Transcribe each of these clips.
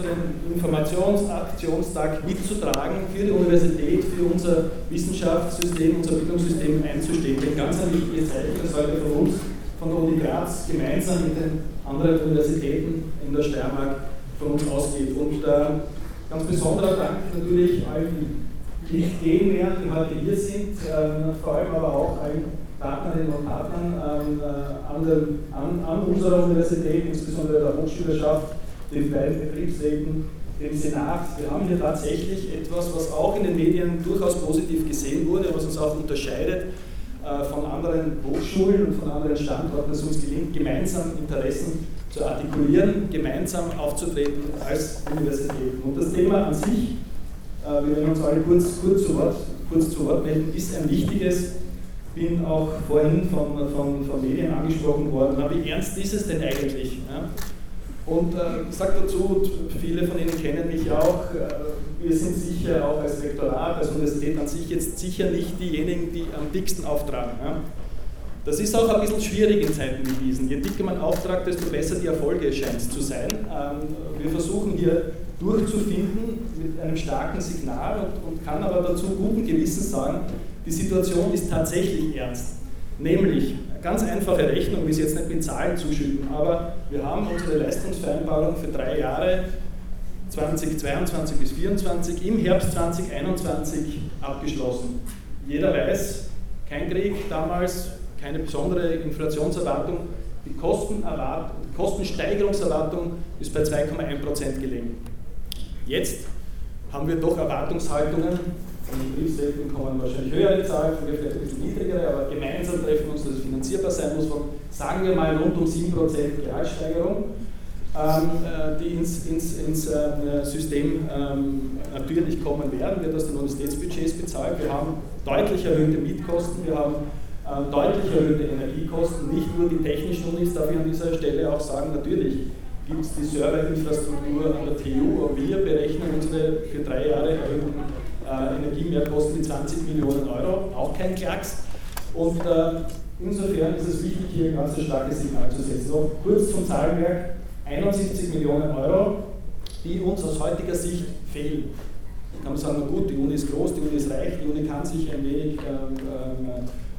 unseren Informationsaktionstag mitzutragen, für die Universität, für unser Wissenschaftssystem, unser Bildungssystem einzustehen. Denn ganz eine wichtige Zeit, das heute von uns, von der Uni Graz, gemeinsam mit den anderen Universitäten in der Steiermark von uns ausgeht. Und ganz besonderer Dank natürlich allen Nicht-Gegenwehren, die heute hier sind, vor allem aber auch allen Partnerinnen und Partnern an unserer Universität, insbesondere der Hochschülerschaft, den beiden Betriebsräten, dem Senat. Wir haben hier tatsächlich etwas, was auch in den Medien durchaus positiv gesehen wurde, was uns auch unterscheidet von anderen Hochschulen und von anderen Standorten, dass uns gelingt, gemeinsam Interessen zu artikulieren, gemeinsam aufzutreten als Universitäten. Und das Thema an sich, wir werden uns alle kurz zu Wort melden, ist ein wichtiges. Ich bin auch vorhin von Medien angesprochen worden. Na, wie ernst ist es denn eigentlich? Ja? Und sagt dazu, viele von Ihnen kennen mich auch, wir sind sicher auch als Rektorat, als Universität an sich jetzt sicher nicht diejenigen, die am dicksten auftragen. Ja? Das ist auch ein bisschen schwierig in Zeiten wie diesen. Je dicker man auftragt, desto besser die Erfolge scheint zu sein. Wir versuchen hier durchzufinden mit einem starken Signal und kann aber dazu guten Gewissens sagen, die Situation ist tatsächlich ernst. Nämlich, ganz einfache Rechnung, wir es jetzt nicht mit Zahlen zuschütten, aber wir haben unsere Leistungsvereinbarung für 3 Jahre 2022 bis 2024 im Herbst 2021 abgeschlossen. Jeder weiß, kein Krieg damals, keine besondere Inflationserwartung, die Kostensteigerungserwartung ist bei 2,1% gelegen. Jetzt haben wir doch Erwartungshaltungen, von den Betriebsräten kommen wahrscheinlich höhere Zahlen, von mir vielleicht ein bisschen niedrigere, aber gemeinsam treffen wir uns, dass es finanzierbar sein muss, von, sagen wir mal, rund um 7% Gehaltssteigerung, die ins System natürlich kommen werden, wird aus den Universitätsbudgets bezahlt. Wir haben deutlich erhöhte Mietkosten, wir haben deutlich erhöhte Energiekosten, nicht nur die technischen Unis, darf ich an dieser Stelle auch sagen, natürlich gibt es die Serverinfrastruktur an der TU, und wir berechnen unsere für 3 Jahre erhöhten Energiemehrkosten mit 20 Millionen Euro, auch kein Klacks. Und insofern ist es wichtig, hier ein ganz starkes Signal zu setzen. So, kurz zum Zahlenwerk: 71 Millionen Euro, die uns aus heutiger Sicht fehlen. Da kann man sagen, na gut, die Uni ist groß, die Uni ist reich, die Uni kann sich ein wenig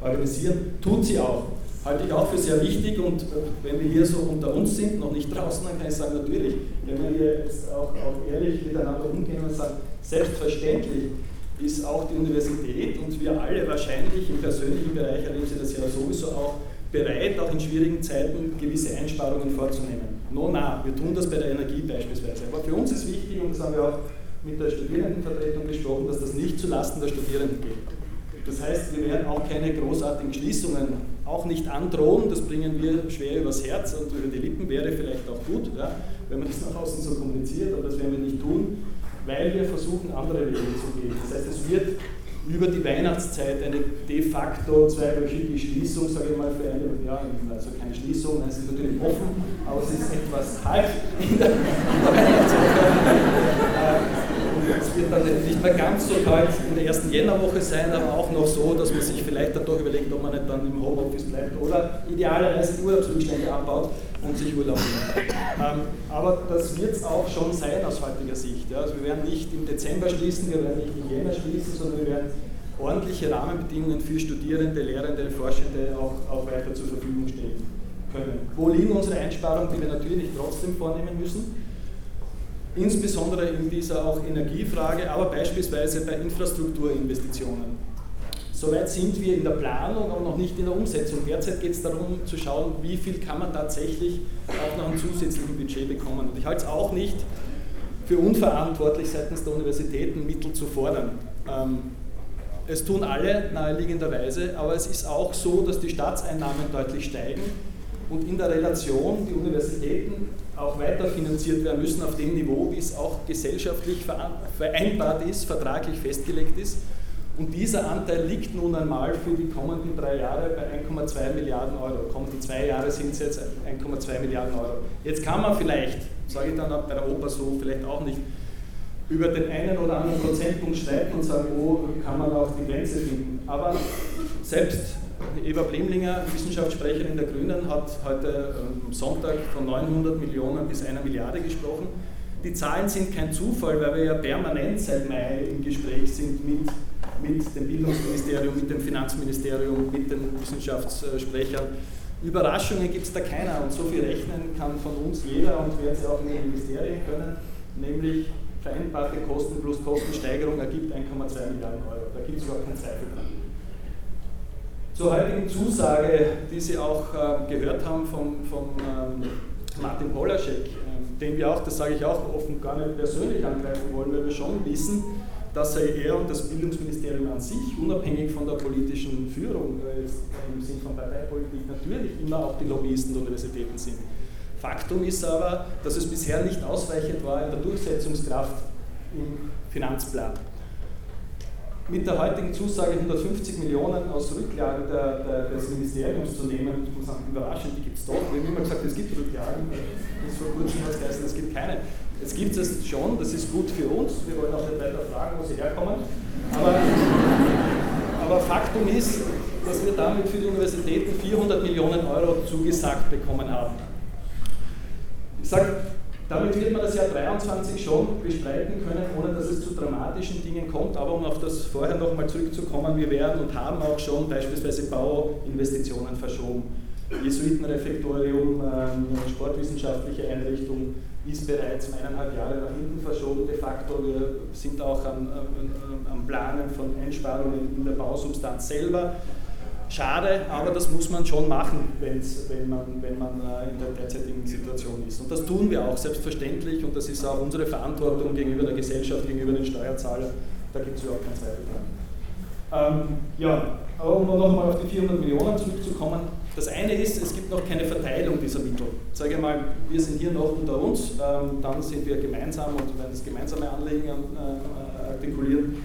organisieren, tut sie auch. Halte ich auch für sehr wichtig, und wenn wir hier so unter uns sind, noch nicht draußen, dann kann ich sagen, natürlich, wenn wir hier jetzt auch ehrlich miteinander umgehen und sagen, selbstverständlich ist auch die Universität und wir alle wahrscheinlich im persönlichen Bereich, erleben Sie das ja sowieso auch, bereit, auch in schwierigen Zeiten gewisse Einsparungen vorzunehmen. Wir tun das bei der Energie beispielsweise. Aber für uns ist wichtig, und das haben wir auch mit der Studierendenvertretung gesprochen, dass das nicht zulasten der Studierenden geht. Das heißt, wir werden auch keine großartigen Schließungen, auch nicht androhen, das bringen wir schwer übers Herz und über die Lippen, wäre vielleicht auch gut, ja, wenn man das nach außen so kommuniziert, aber das werden wir nicht tun, weil wir versuchen, andere Wege zu gehen. Das heißt, es wird über die Weihnachtszeit eine de facto 2-wöchige Schließung, sage ich mal, für eine, ja, also keine Schließung, es ist natürlich offen, aber es ist etwas kalt in der Weihnachtszeit. Es wird dann nicht mehr ganz so kalt in der ersten Jännerwoche sein, aber auch noch so, dass man sich vielleicht dann doch überlegt, ob man nicht dann im Homeoffice bleibt oder idealerweise die Urlaubsrückstände abbaut und sich Urlaub nimmt. Aber das wird es auch schon sein aus heutiger Sicht. Ja. Also wir werden nicht im Dezember schließen, wir werden nicht im Jänner schließen, sondern wir werden ordentliche Rahmenbedingungen für Studierende, Lehrende, Forschende auch weiter zur Verfügung stehen können. Wo liegen unsere Einsparungen, die wir natürlich trotzdem vornehmen müssen? Insbesondere in dieser auch Energiefrage, aber beispielsweise bei Infrastrukturinvestitionen. Soweit sind wir in der Planung, aber noch nicht in der Umsetzung. Derzeit geht es darum zu schauen, wie viel kann man tatsächlich auch noch ein zusätzliches Budget bekommen. Und ich halte es auch nicht für unverantwortlich seitens der Universitäten, Mittel zu fordern. Es tun alle naheliegenderweise, aber es ist auch so, dass die Staatseinnahmen deutlich steigen und in der Relation die Universitäten auch weiter finanziert werden müssen auf dem Niveau, wie es auch gesellschaftlich vereinbart ist, vertraglich festgelegt ist. Und dieser Anteil liegt nun einmal für die kommenden 3 Jahre bei 1,2 Milliarden Euro. Kommen die 2 Jahre, sind es jetzt 1,2 Milliarden Euro. Jetzt kann man vielleicht, sage ich dann bei der Oper so, vielleicht auch nicht, über den einen oder anderen Prozentpunkt streiten und sagen, wo kann man auch die Grenze finden. Aber selbst Eva Blimlinger, Wissenschaftssprecherin der Grünen, hat heute Sonntag von 900 Millionen bis 1 Milliarde gesprochen. Die Zahlen sind kein Zufall, weil wir ja permanent seit Mai im Gespräch sind mit dem Bildungsministerium, mit dem Finanzministerium, mit den Wissenschaftssprechern. Überraschungen gibt es da keiner und so viel rechnen kann von uns jeder und wir jetzt auch in den Ministerien können, nämlich vereinbarte Kosten plus Kostensteigerung ergibt 1,2 Milliarden Euro. Da gibt es überhaupt keinen Zweifel dran. Zur heutigen Zusage, die Sie auch gehört haben von Martin Polaschek, den wir auch, das sage ich auch offen, gar nicht persönlich angreifen wollen, weil wir schon wissen, dass er und das Bildungsministerium an sich, unabhängig von der politischen Führung, weil es im Sinn von Parteipolitik natürlich immer auch die Lobbyisten der Universitäten sind. Faktum ist aber, dass es bisher nicht ausreichend war in der Durchsetzungskraft im Finanzplan. Mit der heutigen Zusage 150 Millionen aus Rücklagen des Ministeriums zu nehmen, ich muss sagen, überraschend, die gibt es doch. Wir haben immer gesagt, es gibt Rücklagen, bis vor kurzem hat es geheißen, es gibt keine. Jetzt gibt es schon, das ist gut für uns, wir wollen auch nicht weiter fragen, wo sie herkommen. Aber Faktum ist, dass wir damit für die Universitäten 400 Millionen Euro zugesagt bekommen haben. Ich sage, damit wird man das Jahr 2023 schon bestreiten können, ohne dass es zu dramatischen Dingen kommt. Aber um auf das vorher nochmal zurückzukommen, wir werden und haben auch schon beispielsweise Bauinvestitionen verschoben. Jesuitenrefektorium, sportwissenschaftliche Einrichtung ist bereits 1,5 Jahre nach hinten verschoben. De facto, wir sind auch am Planen von Einsparungen in der Bausubstanz selber. Schade, aber das muss man schon machen, wenn man in der derzeitigen Situation ist. Und das tun wir auch selbstverständlich und das ist auch unsere Verantwortung gegenüber der Gesellschaft, gegenüber den Steuerzahlern. Da gibt es überhaupt keinen Zweifel dran. Aber um nochmal auf die 400 Millionen zurückzukommen, das eine ist, es gibt noch keine Verteilung dieser Mittel. Sage mal, wir sind hier noch unter uns, dann sind wir gemeinsam und werden das gemeinsame Anliegen artikulieren.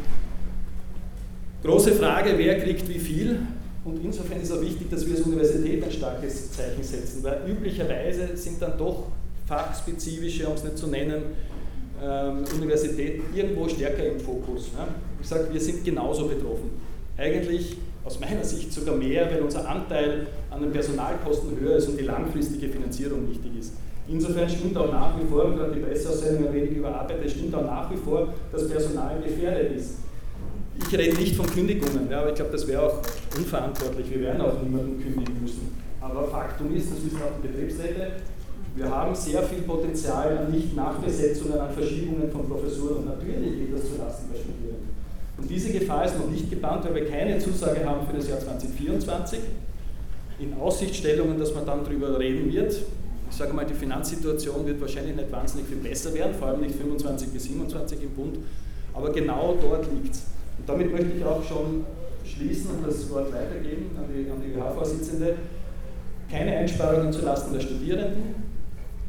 Große Frage, wer kriegt wie viel? Und insofern ist auch wichtig, dass wir als Universität ein starkes Zeichen setzen, weil üblicherweise sind dann doch fachspezifische, um es nicht zu nennen, Universitäten irgendwo stärker im Fokus. Ne? Ich sage, wir sind genauso betroffen. Eigentlich aus meiner Sicht sogar mehr, weil unser Anteil an den Personalkosten höher ist und die langfristige Finanzierung wichtig ist. Insofern stimmt auch nach wie vor, gerade die Presseaussendung ein wenig überarbeitet, stimmt auch nach wie vor, dass Personal gefährdet ist. Ich rede nicht von Kündigungen, ja, aber ich glaube, das wäre auch unverantwortlich. Wir werden auch niemanden kündigen müssen. Aber Faktum ist, das wissen auch die Betriebsräte, wir haben sehr viel Potenzial an Nicht-Nachbesetzungen, an Verschiebungen von Professuren und natürlich geht das zulasten bei Studierenden. Und diese Gefahr ist noch nicht gebannt, weil wir keine Zusage haben für das Jahr 2024. In Aussichtstellungen, dass man dann darüber reden wird. Ich sage mal, die Finanzsituation wird wahrscheinlich nicht wahnsinnig viel besser werden, vor allem nicht 25 bis 27 im Bund. Aber genau dort liegt es. Und damit möchte ich auch schon schließen und das Wort weitergeben an die ÖH-Vorsitzende. Keine Einsparungen zulasten der Studierenden.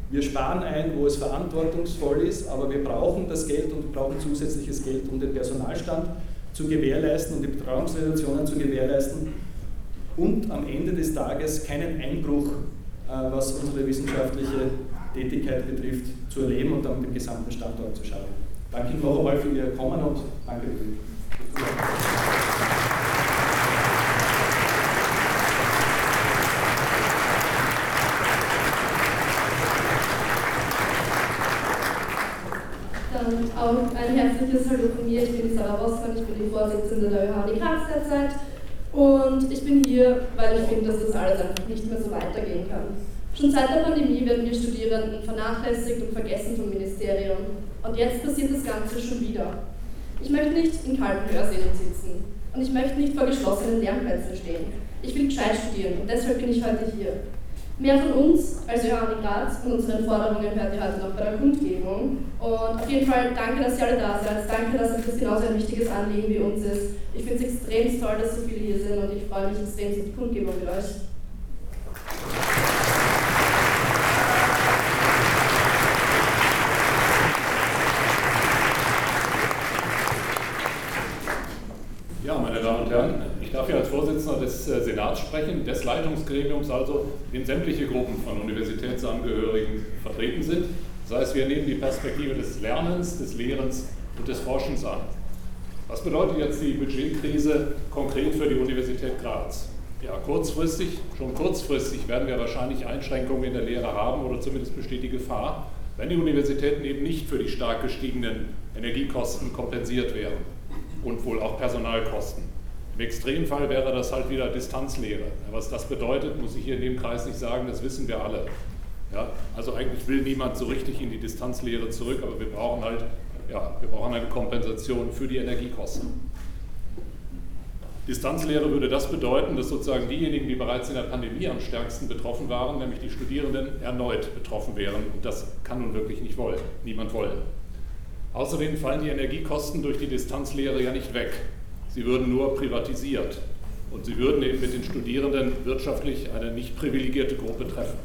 Wir sparen ein, wo es verantwortungsvoll ist, aber wir brauchen das Geld und brauchen zusätzliches Geld, um den Personalstand zu gewährleisten und die Betreuungsrelationen zu gewährleisten und am Ende des Tages keinen Einbruch, was unsere wissenschaftliche Tätigkeit betrifft, zu erleben und damit den gesamten Standort zu schaffen. Danke Ihnen noch einmal für Ihr Kommen und danke Ihnen. Dann auch ein herzliches Hallo von mir. Ich bin Sarah Bosmann, ich bin die Vorsitzende der ÖH Uni Graz derzeit und ich bin hier, weil ich finde, dass das alles einfach nicht mehr so weitergehen kann. Schon seit der Pandemie werden wir Studierenden vernachlässigt und vergessen vom Ministerium und jetzt passiert das Ganze schon wieder. Ich möchte nicht in kalten Hörsälen sitzen und ich möchte nicht vor geschlossenen Lernplätzen stehen. Ich will gescheit studieren und deshalb bin ich heute hier. Mehr von uns als ÖH Uni Graz und unseren Forderungen hört ihr heute noch bei der Kundgebung. Und auf jeden Fall danke, dass ihr alle da seid. Danke, dass euch das genauso ein wichtiges Anliegen wie uns ist. Ich finde es extrem toll, dass so viele hier sind und ich freue mich extrem auf die Kundgebung mit euch. Ich darf hier als Vorsitzender des Senats sprechen, des Leitungsgremiums also, in dem sämtliche Gruppen von Universitätsangehörigen vertreten sind. Das heißt, wir nehmen die Perspektive des Lernens, des Lehrens und des Forschens an. Was bedeutet jetzt die Budgetkrise konkret für die Universität Graz? Ja, kurzfristig werden wir wahrscheinlich Einschränkungen in der Lehre haben oder zumindest besteht die Gefahr. wenn die Universitäten eben nicht für die stark gestiegenen Energiekosten kompensiert wären und wohl auch Personalkosten. Im Extremfall wäre das halt wieder Distanzlehre. Was das bedeutet, muss ich hier in dem Kreis nicht sagen, das wissen wir alle. Ja, also eigentlich will niemand so richtig in die Distanzlehre zurück, aber wir brauchen halt, wir brauchen eine Kompensation für die Energiekosten. Distanzlehre würde das bedeuten, dass sozusagen diejenigen, die bereits in der Pandemie am stärksten betroffen waren, nämlich die Studierenden, erneut betroffen wären. Und das kann nun wirklich nicht wollen, niemand wollen. Außerdem fallen die Energiekosten durch die Distanzlehre ja nicht weg. Sie würden nur privatisiert. Und sie würden eben mit den Studierenden wirtschaftlich eine nicht privilegierte Gruppe treffen.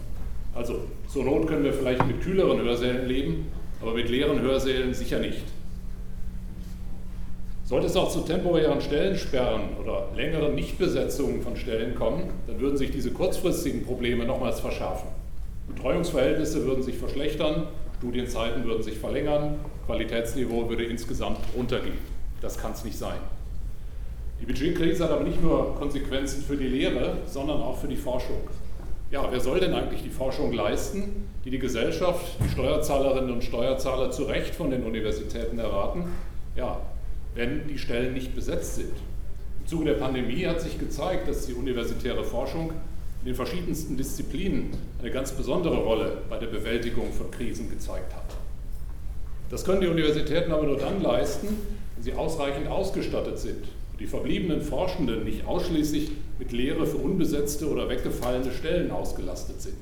Also zur Not können wir vielleicht mit kühleren Hörsälen leben, aber mit leeren Hörsälen sicher nicht. Sollte es auch zu temporären Stellensperren oder längeren Nichtbesetzungen von Stellen kommen, dann würden sich diese kurzfristigen Probleme nochmals verschärfen. Betreuungsverhältnisse würden sich verschlechtern, Studienzeiten würden sich verlängern, Qualitätsniveau würde insgesamt runtergehen. Das kann es nicht sein. Die Budgetkrise hat aber nicht nur Konsequenzen für die Lehre, sondern auch für die Forschung. Ja, wer soll denn eigentlich die Forschung leisten, die die Gesellschaft, die Steuerzahlerinnen und Steuerzahler zu Recht von den Universitäten erwarten? Ja, wenn die Stellen nicht besetzt sind. Im Zuge der Pandemie hat sich gezeigt, dass die universitäre Forschung in den verschiedensten Disziplinen eine ganz besondere Rolle bei der Bewältigung von Krisen gezeigt hat. Das können die Universitäten aber nur dann leisten, wenn sie ausreichend ausgestattet sind und die verbliebenen Forschenden nicht ausschließlich mit Lehre für unbesetzte oder weggefallene Stellen ausgelastet sind.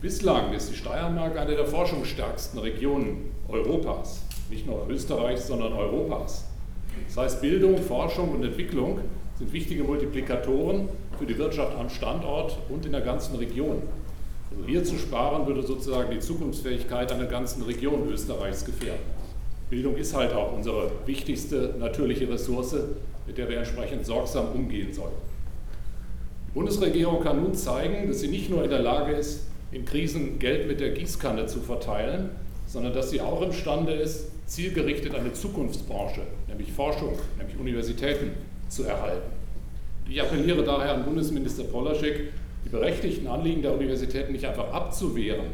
Bislang ist die Steiermark eine der forschungsstärksten Regionen Europas. Nicht nur Österreichs, sondern Europas. Das heißt, Bildung, Forschung und Entwicklung sind wichtige Multiplikatoren für die Wirtschaft am Standort und in der ganzen Region. Also hier zu sparen, würde sozusagen die Zukunftsfähigkeit einer ganzen Region Österreichs gefährden. Bildung ist halt auch unsere wichtigste natürliche Ressource, mit der wir entsprechend sorgsam umgehen sollten. Die Bundesregierung kann nun zeigen, dass sie nicht nur in der Lage ist, in Krisen Geld mit der Gießkanne zu verteilen, sondern dass sie auch imstande ist, zielgerichtet eine Zukunftsbranche, nämlich Forschung, nämlich Universitäten, zu erhalten. Ich appelliere daher an Bundesminister Polaschek, die berechtigten Anliegen der Universitäten nicht einfach abzuwehren,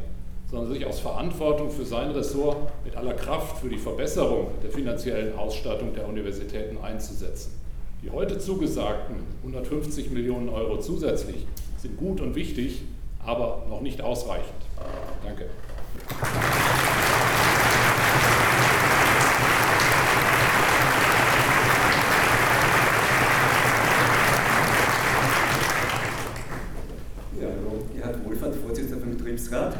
sondern sich aus Verantwortung für sein Ressort mit aller Kraft für die Verbesserung der finanziellen Ausstattung der Universitäten einzusetzen. Die heute zugesagten 150 Millionen Euro zusätzlich sind gut und wichtig, aber noch nicht ausreichend. Danke. Vorsitzender vom Betriebsrat,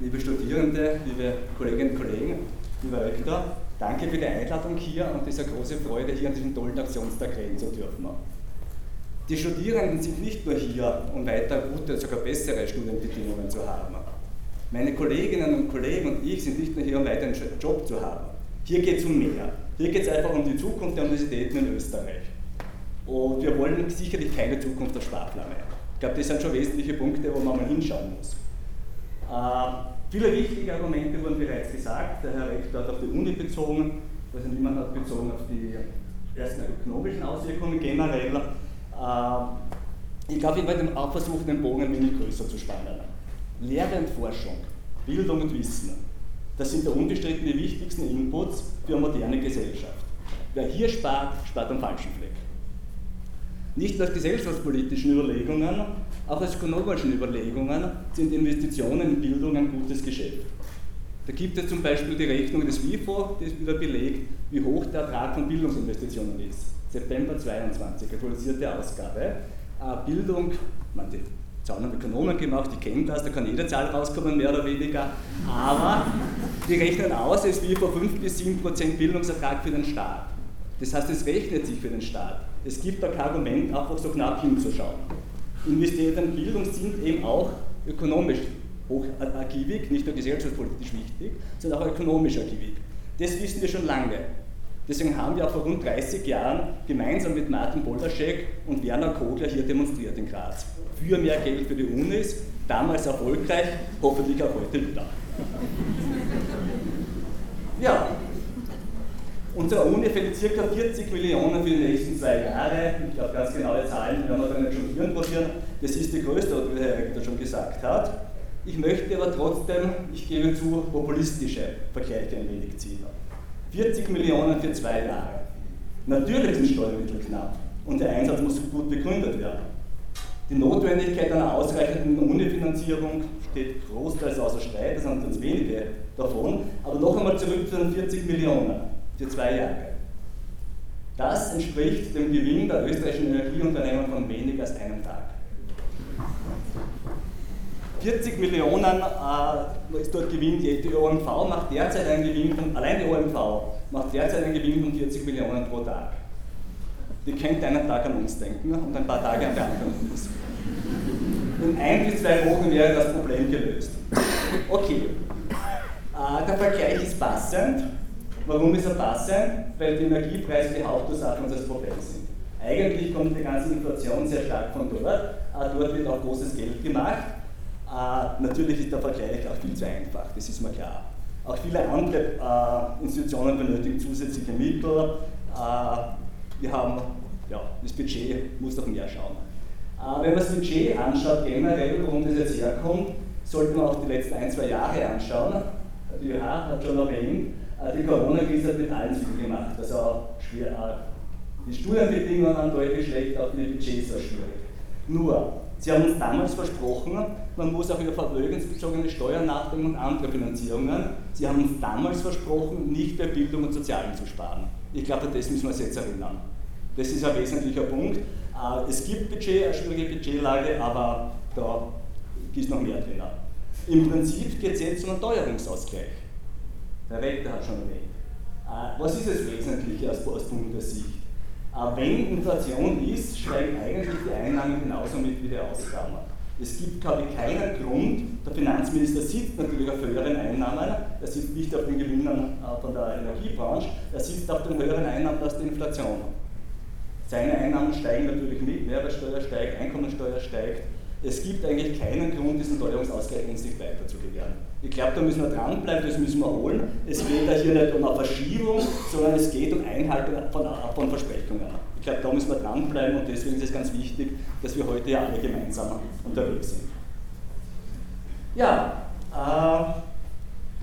liebe Studierende, liebe Kolleginnen und Kollegen, lieber Rektor, danke für die Einladung hier und es ist eine große Freude, hier an diesem tollen Aktionstag reden zu dürfen. Die Studierenden sind nicht nur hier, um weiter gute, sogar bessere Studienbedingungen zu haben. Meine Kolleginnen und Kollegen und ich sind nicht nur hier, um weiter einen Job zu haben. Hier geht es um mehr. Hier geht es einfach um die Zukunft der Universitäten in Österreich. Und wir wollen sicherlich keine Zukunft der Sparflamme mehr. Ich glaube, das sind schon wesentliche Punkte, wo man mal hinschauen muss. Viele wichtige Argumente wurden bereits gesagt. Der Herr Rektor hat auf die Uni bezogen, also niemand hat bezogen auf die ersten ökonomischen Auswirkungen generell. Ich glaube, ich werde auch versuchen, den Bogen ein wenig größer zu spannen. Lehre und Forschung, Bildung und Wissen, das sind ja unbestritten die wichtigsten Inputs für eine moderne Gesellschaft. Wer hier spart, spart am falschen Fleck. Nicht nur aus gesellschaftspolitischen Überlegungen, auch aus ökonomischen Überlegungen sind Investitionen in Bildung ein gutes Geschäft. Da gibt es zum Beispiel die Rechnung des WIFO, die es wieder belegt, wie hoch der Ertrag von Bildungsinvestitionen ist. September 22, aktualisierte Ausgabe. Bildung, man hat es auch noch Ökonomen gemacht, die kennen das, da kann jede Zahl rauskommen, mehr oder weniger. Aber die rechnen aus, es ist WIFO 5 bis 7% Bildungsertrag für den Staat. Das heißt, es rechnet sich für den Staat. Es gibt da kein Argument, einfach so knapp hinzuschauen. Investitionen in Bildung sind eben auch ökonomisch hochargivig, nicht nur gesellschaftspolitisch wichtig, sondern auch ökonomisch argivig. Das wissen wir schon lange. Deswegen haben wir auch vor rund 30 Jahren gemeinsam mit Martin Bollerschek und Werner Kogler hier demonstriert in Graz. Für mehr Geld für die Unis, damals erfolgreich, hoffentlich auch heute wieder. Ja. Unsere Uni fällt ca. 40 Millionen für die nächsten 2 Jahre. Ich glaube, ganz genaue Zahlen werden wir dann nicht schon probieren. Das ist die größte, wie der Herr Rektor schon gesagt hat. Ich möchte aber trotzdem, ich gebe zu, populistische Vergleiche ein wenig ziehen. 40 Millionen für 2 Jahre. Natürlich sind Steuermittel knapp und der Einsatz muss gut begründet werden. Die Notwendigkeit einer ausreichenden Unifinanzierung steht großteils außer Streit, das sind ganz wenige davon, aber noch einmal zurück zu den 40 Millionen für 2 Jahre. Das entspricht dem Gewinn der österreichischen Energieunternehmen von weniger als einem Tag. 40 Millionen ist dort Gewinn, die OMV macht derzeit einen Gewinn von, allein die OMV macht derzeit einen Gewinn von 40 Millionen pro Tag. Die könnt einen Tag an uns denken und ein paar Tage an die anderen uns. In 1 bis 2 Wochen wäre das Problem gelöst. Okay, der Vergleich ist passend. Warum ist er passend? Weil die Energiepreise die Hauptursache unseres Problems sind. Eigentlich kommt die ganze Inflation sehr stark von dort. Dort wird auch großes Geld gemacht. Natürlich ist der Vergleich auch viel zu einfach, das ist mir klar. Auch viele andere Institutionen benötigen zusätzliche Mittel. Wir haben, ja, das Budget muss doch mehr schauen. Wenn man das Budget anschaut, generell, worum das jetzt herkommt, sollte man auch die letzten 1-2 Jahre anschauen. Die ÖH hat schon erwähnt, die Corona-Krise hat mit allen viel gemacht. Also auch schwer, die Studienbedingungen waren deutlich schlecht, auch die Budgets waren schwierig. Nur, Sie haben uns damals versprochen, man muss auch über vermögensbezogene Steuern nachdenken und andere Finanzierungen. Sie haben uns damals versprochen, nicht bei Bildung und Sozialen zu sparen. Ich glaube, an das müssen wir uns jetzt erinnern. Das ist ein wesentlicher Punkt. Es gibt Budget, eine schwierige Budgetlage, aber da gibt es noch mehr drin. Im Prinzip geht es jetzt um einen Teuerungsausgleich. Der Rektor hat schon erwähnt. Was ist das Wesentliche aus Bundessicht? Wenn Inflation ist, steigen eigentlich die Einnahmen genauso mit wie die Ausgaben. Es gibt, glaube ich, keinen Grund, der Finanzminister sitzt natürlich auf höheren Einnahmen, er sitzt nicht auf den Gewinnern von der Energiebranche, er sitzt auf den höheren Einnahmen aus der Inflation. Seine Einnahmen steigen natürlich mit, Mehrwertsteuer steigt, Einkommensteuer steigt. Es gibt eigentlich keinen Grund, diesen Teuerungsausgleich uns nicht weiter zu gewähren. Ich glaube, da müssen wir dranbleiben, das müssen wir holen. Es geht da hier nicht um eine Verschiebung, sondern es geht um Einhaltung von Versprechungen. Ich glaube, da müssen wir dranbleiben und deswegen ist es ganz wichtig, dass wir heute ja alle gemeinsam unterwegs sind. Ja,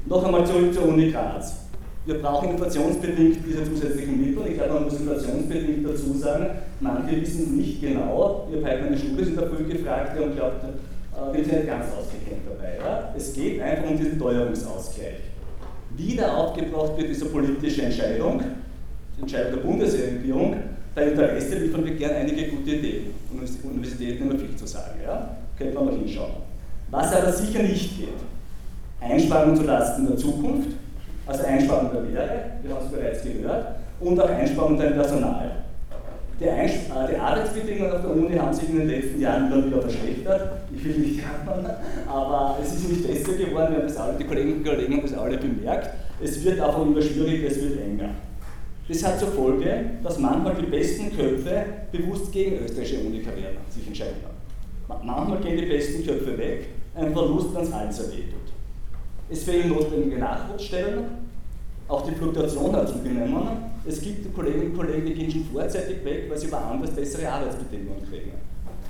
noch einmal zurück zur Uni Graz. Wir brauchen inflationsbedingt diese zusätzlichen Mittel. Ich glaube, man muss inflationsbedingt dazu sagen, manche wissen es nicht genau. Wir haben eine Schule in der Früh gefragt und glaubt, wir sind nicht ganz ausgekennt dabei. Ja? Es geht einfach um diesen Teuerungsausgleich. Wieder aufgebraucht wird diese politische Entscheidung, die Entscheidung der Bundesregierung. Bei Interesse liefern wir gerne einige gute Ideen. Universitäten haben wir viel zu sagen. Ja? Können wir mal hinschauen. Was aber sicher nicht geht: Einsparungen zulasten der Zukunft. Also Einsparung der Lehre, wir haben es bereits gehört, und auch Einsparung beim Personal. Die Arbeitsbedingungen auf der Uni haben sich in den letzten Jahren immer wieder verschlechtert. Ich will nicht jammern, aber es ist nicht besser geworden, wir haben das alle, die Kolleginnen und Kollegen haben das alle bemerkt. Es wird auch immer schwieriger, es wird enger. Das hat zur Folge, dass manchmal die besten Köpfe bewusst gegen österreichische Uni-Karrieren sich entscheiden. Manchmal gehen die besten Köpfe weg, ein Verlust, wenn es allen so wehtut. Es fehlen notwendige Nachwuchsstellen, auch die Fluktuation hat zugenommen. Es gibt Kolleginnen und Kollegen, die gehen schon vorzeitig weg, weil sie woanders bessere Arbeitsbedingungen kriegen.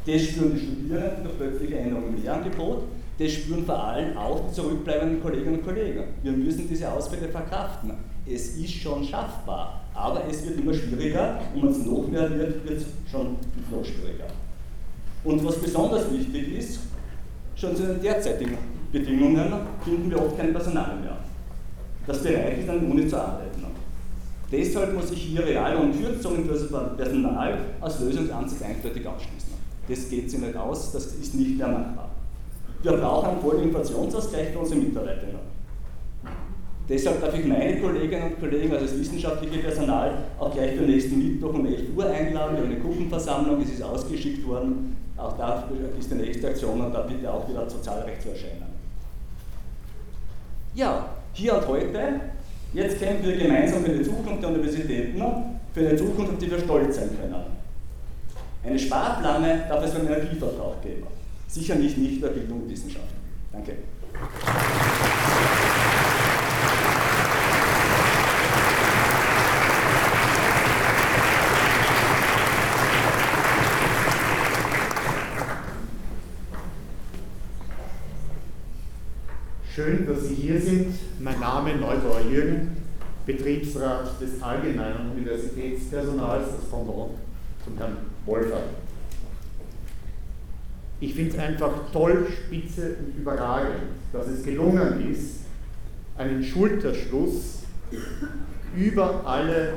Das spüren die Studierenden durch plötzliche Änderungen im Lehrangebot, das spüren vor allem auch die zurückbleibenden Kolleginnen und Kollegen. Wir müssen diese Ausfälle verkraften. Es ist schon schaffbar, aber es wird immer schwieriger und wenn es noch mehr wird, wird es schon noch schwieriger. Und was besonders wichtig ist, schon zu den derzeitigen Bedingungen finden wir oft kein Personal mehr, das bereit ist, an der Uni zu arbeiten. Deshalb muss ich hier reale Kürzungen für das Personal als Lösungsansatz eindeutig ausschließen. Das geht sich nicht aus, das ist nicht mehr machbar. Wir brauchen einen vollen Inflationsausgleich für unsere Mitarbeiter. Deshalb darf ich meine Kolleginnen und Kollegen, also das wissenschaftliche Personal, auch gleich für nächsten Mittwoch um 11 Uhr einladen, wir haben eine Gruppenversammlung, es ist ausgeschickt worden, auch da ist die nächste Aktion und da bitte auch wieder sozialrecht zu erscheinen. Ja, hier und heute, jetzt kämpfen wir gemeinsam für die Zukunft der Universitäten, für eine Zukunft, auf die wir stolz sein können. Eine Sparplane darf es beim Energieverbrauch geben. Sicher nicht bei Bildung und Wissenschaft. Danke. hier sind. Mein Name Neubauer Jürgen, Betriebsrat des Allgemeinen Universitätspersonals, das Pendant zum Herrn Wolfer. Ich finde es einfach toll, spitze und überragend, dass es gelungen ist, einen Schulterschluss über alle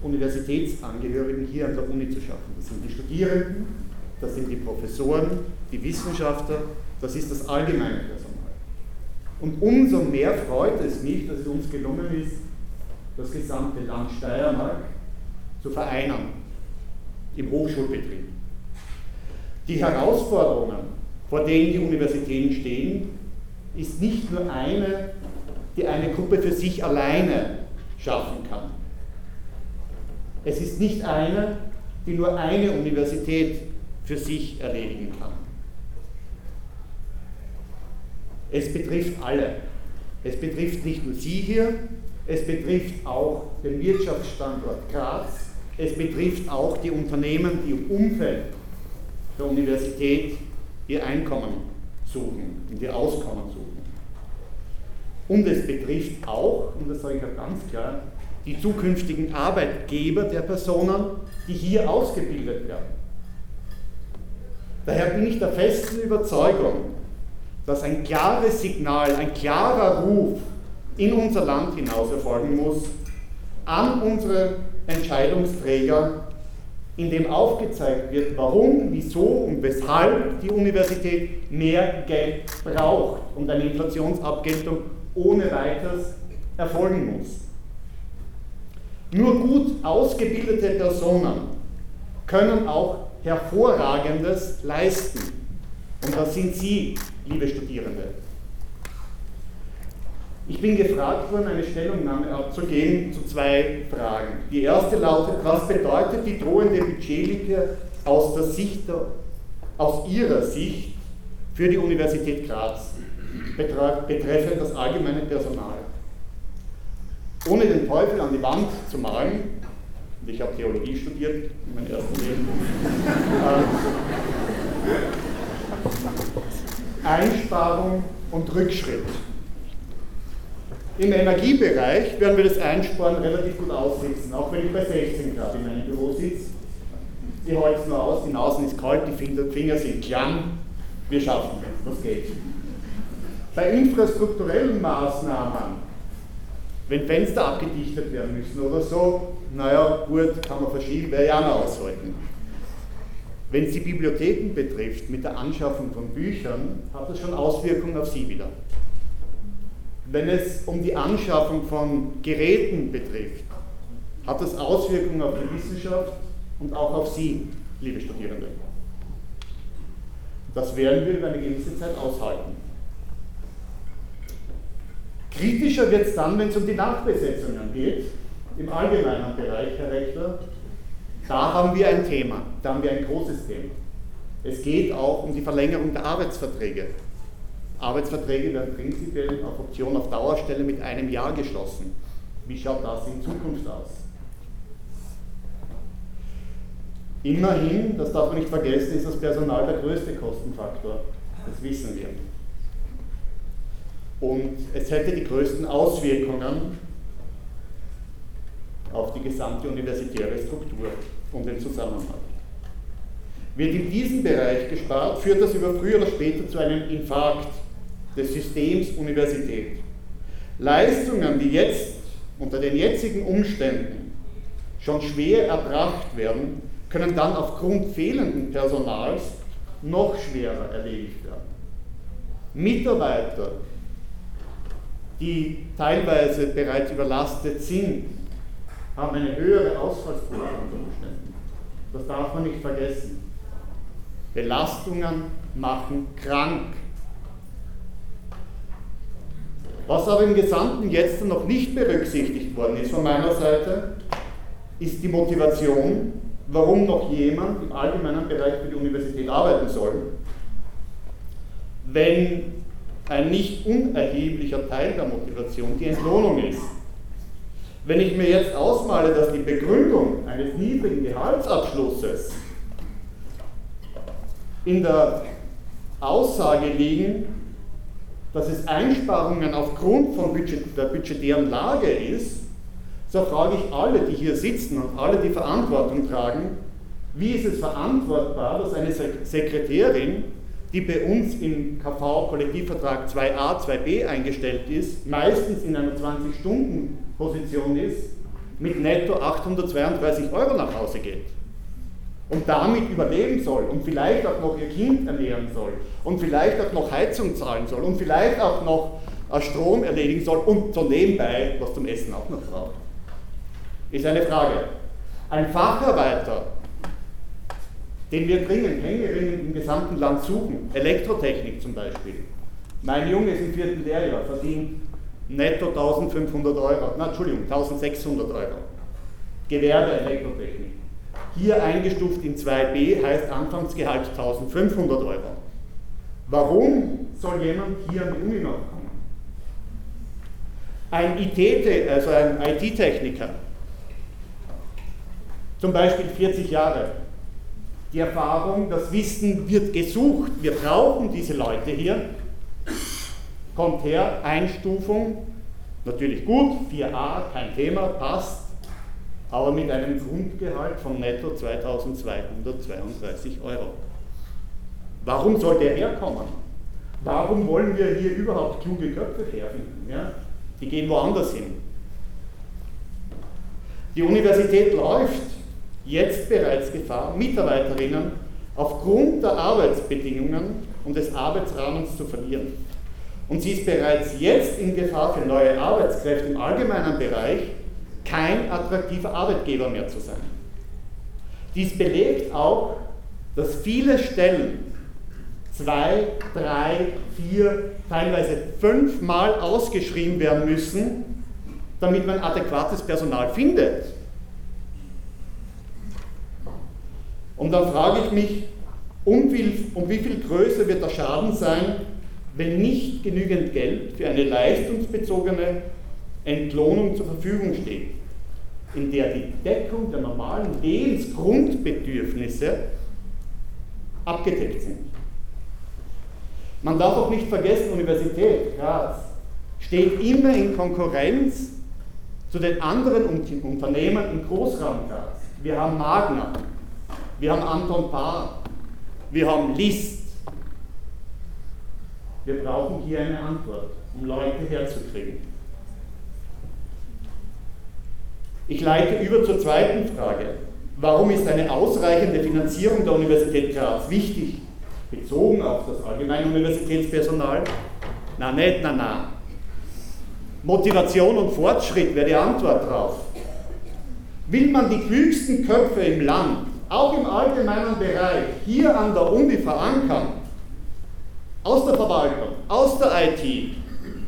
Universitätsangehörigen hier an der Uni zu schaffen. Das sind die Studierenden, das sind die Professoren, die Wissenschaftler, das ist das allgemeine Personal. Und umso mehr freut es mich, dass es uns gelungen ist, das gesamte Land Steiermark zu vereinen im Hochschulbetrieb. Die Herausforderungen, vor denen die Universitäten stehen, ist nicht nur eine, die eine Gruppe für sich alleine schaffen kann. Es ist nicht eine, die nur eine Universität für sich erledigen kann. Es betrifft alle. Es betrifft nicht nur Sie hier, es betrifft auch den Wirtschaftsstandort Graz, es betrifft auch die Unternehmen, die im Umfeld der Universität ihr Einkommen suchen und ihr Auskommen suchen. Und es betrifft auch, und das sage ich auch ganz klar, die zukünftigen Arbeitgeber der Personen, die hier ausgebildet werden. Daher bin ich der festen Überzeugung, dass ein klares Signal, ein klarer Ruf in unser Land hinaus erfolgen muss, an unsere Entscheidungsträger, in dem aufgezeigt wird, warum, wieso und weshalb die Universität mehr Geld braucht und eine Inflationsabgeltung ohne weiteres erfolgen muss. Nur gut ausgebildete Personen können auch Hervorragendes leisten. Und das sind Sie, liebe Studierende. Ich bin gefragt worden, eine Stellungnahme abzugeben zu zwei Fragen. Die erste lautet: Was bedeutet die drohende Budgetlücke aus Ihrer Sicht für die Universität Graz betreffend das allgemeine Personal? Ohne den Teufel an die Wand zu malen, und ich habe Theologie studiert in meinem ersten Leben, Einsparung und Rückschritt. Im Energiebereich werden wir das Einsparen relativ gut aussitzen, auch wenn ich bei 16 Grad in meinem Büro sitze. Sie holzen nur aus, hinaus ist kalt, die Finger sind klamm, wir schaffen das geht. Bei infrastrukturellen Maßnahmen, wenn Fenster abgedichtet werden müssen oder so, naja, gut, kann man verschieben, wäre ja noch aushalten. Wenn es die Bibliotheken betrifft, mit der Anschaffung von Büchern, hat das schon Auswirkungen auf Sie wieder. Wenn es um die Anschaffung von Geräten betrifft, hat das Auswirkungen auf die Wissenschaft und auch auf Sie, liebe Studierende. Das werden wir über eine gewisse Zeit aushalten. Kritischer wird es dann, wenn es um die Nachbesetzungen geht, im allgemeinen Bereich, Herr Rektor. Da haben wir ein Thema, da haben wir ein großes Thema. Es geht auch um die Verlängerung der Arbeitsverträge. Arbeitsverträge werden prinzipiell auf Option auf Dauerstelle mit 1 Jahr geschlossen. Wie schaut das in Zukunft aus? Immerhin, das darf man nicht vergessen, ist das Personal der größte Kostenfaktor. Das wissen wir. Und es hätte die größten Auswirkungen auf die gesamte universitäre Struktur und den Zusammenhalt. Wird in diesem Bereich gespart, führt das über früher oder später zu einem Infarkt des Systems Universität. Leistungen, die jetzt unter den jetzigen Umständen schon schwer erbracht werden, können dann aufgrund fehlenden Personals noch schwerer erledigt werden. Mitarbeiter, die teilweise bereits überlastet sind, haben eine höhere Ausfallsquote unter Umständen. Das darf man nicht vergessen. Belastungen machen krank. Was aber im Gesamten jetzt noch nicht berücksichtigt worden ist von meiner Seite, ist die Motivation, warum noch jemand im allgemeinen Bereich für die Universität arbeiten soll, wenn ein nicht unerheblicher Teil der Motivation die Entlohnung ist. Wenn ich mir jetzt ausmale, dass die Begründung eines niedrigen Gehaltsabschlusses in der Aussage liegen, dass es Einsparungen aufgrund von der budgetären Lage ist, so frage ich alle, die hier sitzen und alle, die Verantwortung tragen, wie ist es verantwortbar, dass eine Sekretärin, die bei uns im KV-Kollektivvertrag 2a, 2b eingestellt ist, meistens in einer 20-Stunden-Position ist, mit netto 832 Euro nach Hause geht und damit überleben soll und vielleicht auch noch ihr Kind ernähren soll und vielleicht auch noch Heizung zahlen soll und vielleicht auch noch Strom erledigen soll und so nebenbei was zum Essen auch noch braucht. Ist eine Frage. Ein Facharbeiter, den wir dringend, händeringend im gesamten Land suchen, Elektrotechnik zum Beispiel. Mein Junge ist im 4. Lehrjahr, verdient netto 1500 Euro, na, Entschuldigung, 1600 Euro. Gewerbe Elektrotechnik. Hier eingestuft in 2b heißt Anfangsgehalt 1500 Euro. Warum soll jemand hier an die Uni noch kommen? Ein IT-Techniker, zum Beispiel 40 Jahre, die Erfahrung, das Wissen wird gesucht, wir brauchen diese Leute hier, kommt her, Einstufung, natürlich gut, 4a, kein Thema, passt, aber mit einem Grundgehalt von netto 2232 Euro. Warum soll der herkommen? Warum wollen wir hier überhaupt kluge Köpfe herfinden? Ja? Die gehen woanders hin. Die Universität läuft jetzt bereits Gefahr, Mitarbeiterinnen aufgrund der Arbeitsbedingungen und des Arbeitsrahmens zu verlieren. Und sie ist bereits jetzt in Gefahr, für neue Arbeitskräfte im allgemeinen Bereich kein attraktiver Arbeitgeber mehr zu sein. Dies belegt auch, dass viele Stellen 2, 3, 4, teilweise 5-mal ausgeschrieben werden müssen, damit man adäquates Personal findet. Und dann frage ich mich, um wie viel größer wird der Schaden sein, wenn nicht genügend Geld für eine leistungsbezogene Entlohnung zur Verfügung steht, in der die Deckung der normalen Lebensgrundbedürfnisse abgedeckt sind. Man darf auch nicht vergessen, Universität Graz steht immer in Konkurrenz zu den anderen Unternehmen im Großraum Graz. Wir haben Magna, wir haben Anton Paar, wir haben List. Wir brauchen hier eine Antwort, um Leute herzukriegen. Ich leite über zur zweiten Frage. Warum ist eine ausreichende Finanzierung der Universität Graz wichtig, bezogen auf das allgemeine Universitätspersonal? Na, nicht, na, na. Motivation und Fortschritt wäre die Antwort drauf. Will man die klügsten Köpfe im Land, auch im allgemeinen Bereich, hier an der Uni verankern, aus der Verwaltung, aus der IT,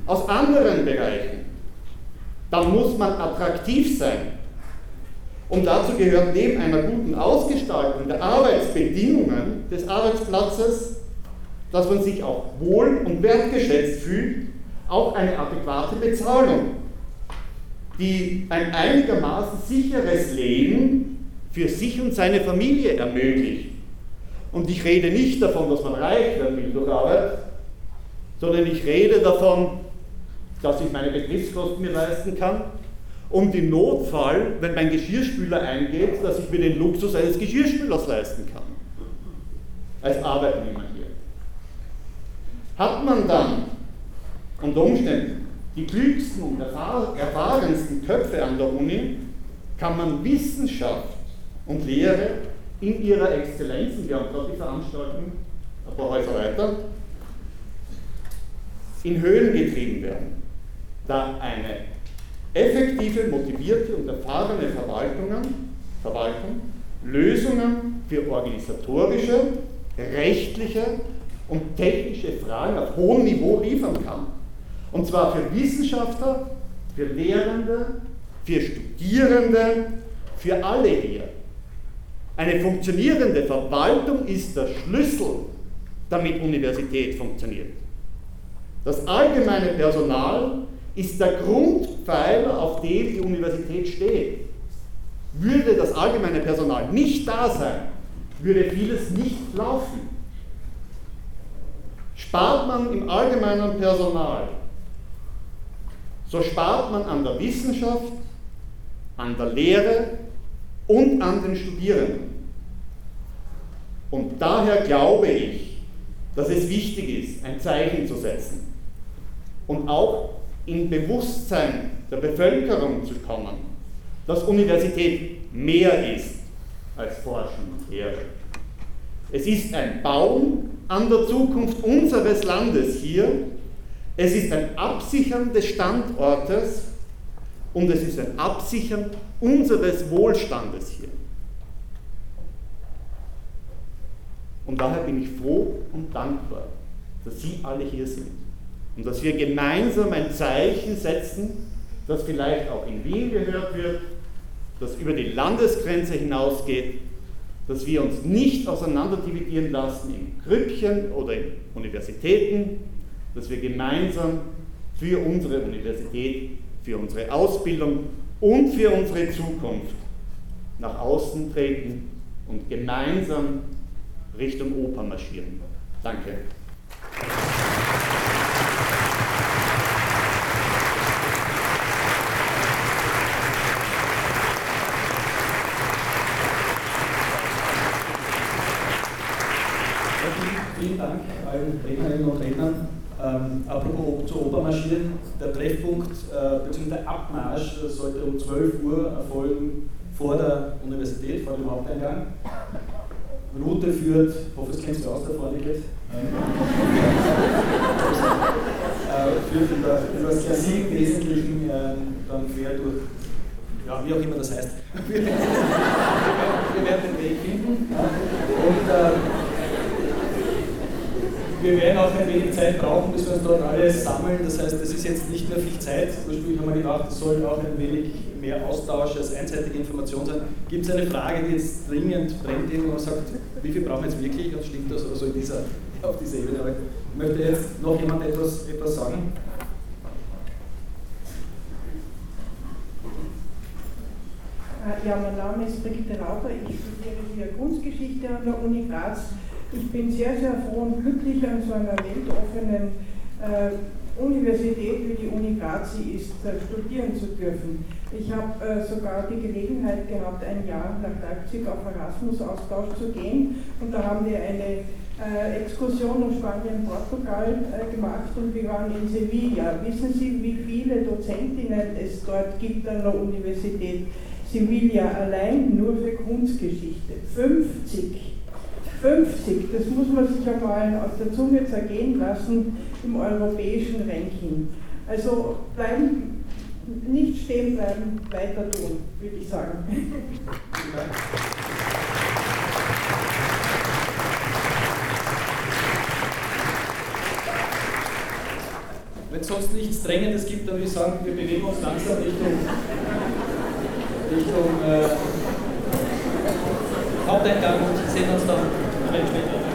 aus anderen Bereichen, dann muss man attraktiv sein. Und dazu gehört neben einer guten Ausgestaltung der Arbeitsbedingungen des Arbeitsplatzes, dass man sich auch wohl und wertgeschätzt fühlt, auch eine adäquate Bezahlung, die ein einigermaßen sicheres Leben für sich und seine Familie ermöglicht. Und ich rede nicht davon, dass man reich werden will durch Arbeit, sondern ich rede davon, dass ich meine Betriebskosten mir leisten kann, um den Notfall, wenn mein Geschirrspüler eingeht, dass ich mir den Luxus eines Geschirrspülers leisten kann. Als Arbeitnehmer hier. Hat man dann unter Umständen die klügsten und erfahrensten Köpfe an der Uni, kann man Wissenschaft und Lehre in ihrer Exzellenz, und wir haben gerade die Veranstaltung ein paar Häuser weiter, in Höhen getrieben werden, da eine effektive, motivierte und erfahrene Verwaltung Lösungen für organisatorische, rechtliche und technische Fragen auf hohem Niveau liefern kann. Und zwar für Wissenschaftler, für Lehrende, für Studierende, für alle hier. Eine funktionierende Verwaltung ist der Schlüssel, damit Universität funktioniert. Das allgemeine Personal ist der Grundpfeiler, auf dem die Universität steht. Würde das allgemeine Personal nicht da sein, würde vieles nicht laufen. Spart man im Allgemeinen Personal, so spart man an der Wissenschaft, an der Lehre und an den Studierenden. Und daher glaube ich, dass es wichtig ist, ein Zeichen zu setzen und auch in Bewusstsein der Bevölkerung zu kommen, dass Universität mehr ist als Forschung und Lehre. Es ist ein Bauen an der Zukunft unseres Landes hier, es ist ein Absichern des Standortes und es ist ein Absichern unseres Wohlstandes hier. Und daher bin ich froh und dankbar, dass Sie alle hier sind und dass wir gemeinsam ein Zeichen setzen, das vielleicht auch in Wien gehört wird, das über die Landesgrenze hinausgeht, dass wir uns nicht auseinanderdividieren lassen in Grüppchen oder in Universitäten, dass wir gemeinsam für unsere Universität, für unsere Ausbildung und für unsere Zukunft nach außen treten und gemeinsam Richtung Oper marschieren. Danke. Vielen Dank allen Rednerinnen und Rednern. Apropos zur Opermaschine, der Treffpunkt bzw. der Abmarsch sollte um 12 Uhr erfolgen vor der Universität, vor dem Haupteingang. Route führt, ich hoffe, es kennst du aus, da vorne geht, führt über das Klassik im Wesentlichen dann quer durch, ja, wie auch immer das heißt. Wir werden den Weg finden und wir werden auch ein wenig Zeit brauchen, bis wir uns dort alles sammeln. Das heißt, das ist jetzt nicht mehr viel Zeit. Ursprünglich haben wir gedacht, es soll auch ein wenig mehr Austausch als einseitige Information sein. Gibt es eine Frage, die jetzt dringend brennt, wo man sagt, wie viel brauchen wir jetzt wirklich? Und stimmt das oder so in dieser, auf dieser Ebene? Aber möchte jetzt noch jemand etwas sagen? Ja, mein Name ist Brigitte Rauter. Ich studiere hier Kunstgeschichte an der Uni Graz. Ich bin sehr, sehr froh und glücklich, an so einer weltoffenen Universität wie die Uni Graz ist, studieren zu dürfen. Ich habe sogar die Gelegenheit gehabt, ein Jahr nach Leipzig auf Erasmus-Austausch zu gehen. Und da haben wir eine Exkursion nach Spanien und Portugal gemacht und wir waren in Sevilla. Wissen Sie, wie viele Dozentinnen es dort gibt an der Universität Sevilla allein nur für Kunstgeschichte? 50, das muss man sich einmal aus der Zunge zergehen lassen im europäischen Ranking. Also bleiben, nicht stehen bleiben, weiter tun, würde ich sagen. Wenn es sonst nichts Drängendes gibt, dann würde ich sagen, wir bewegen uns langsam Richtung Haupteingang und sehen uns dann. Thank you.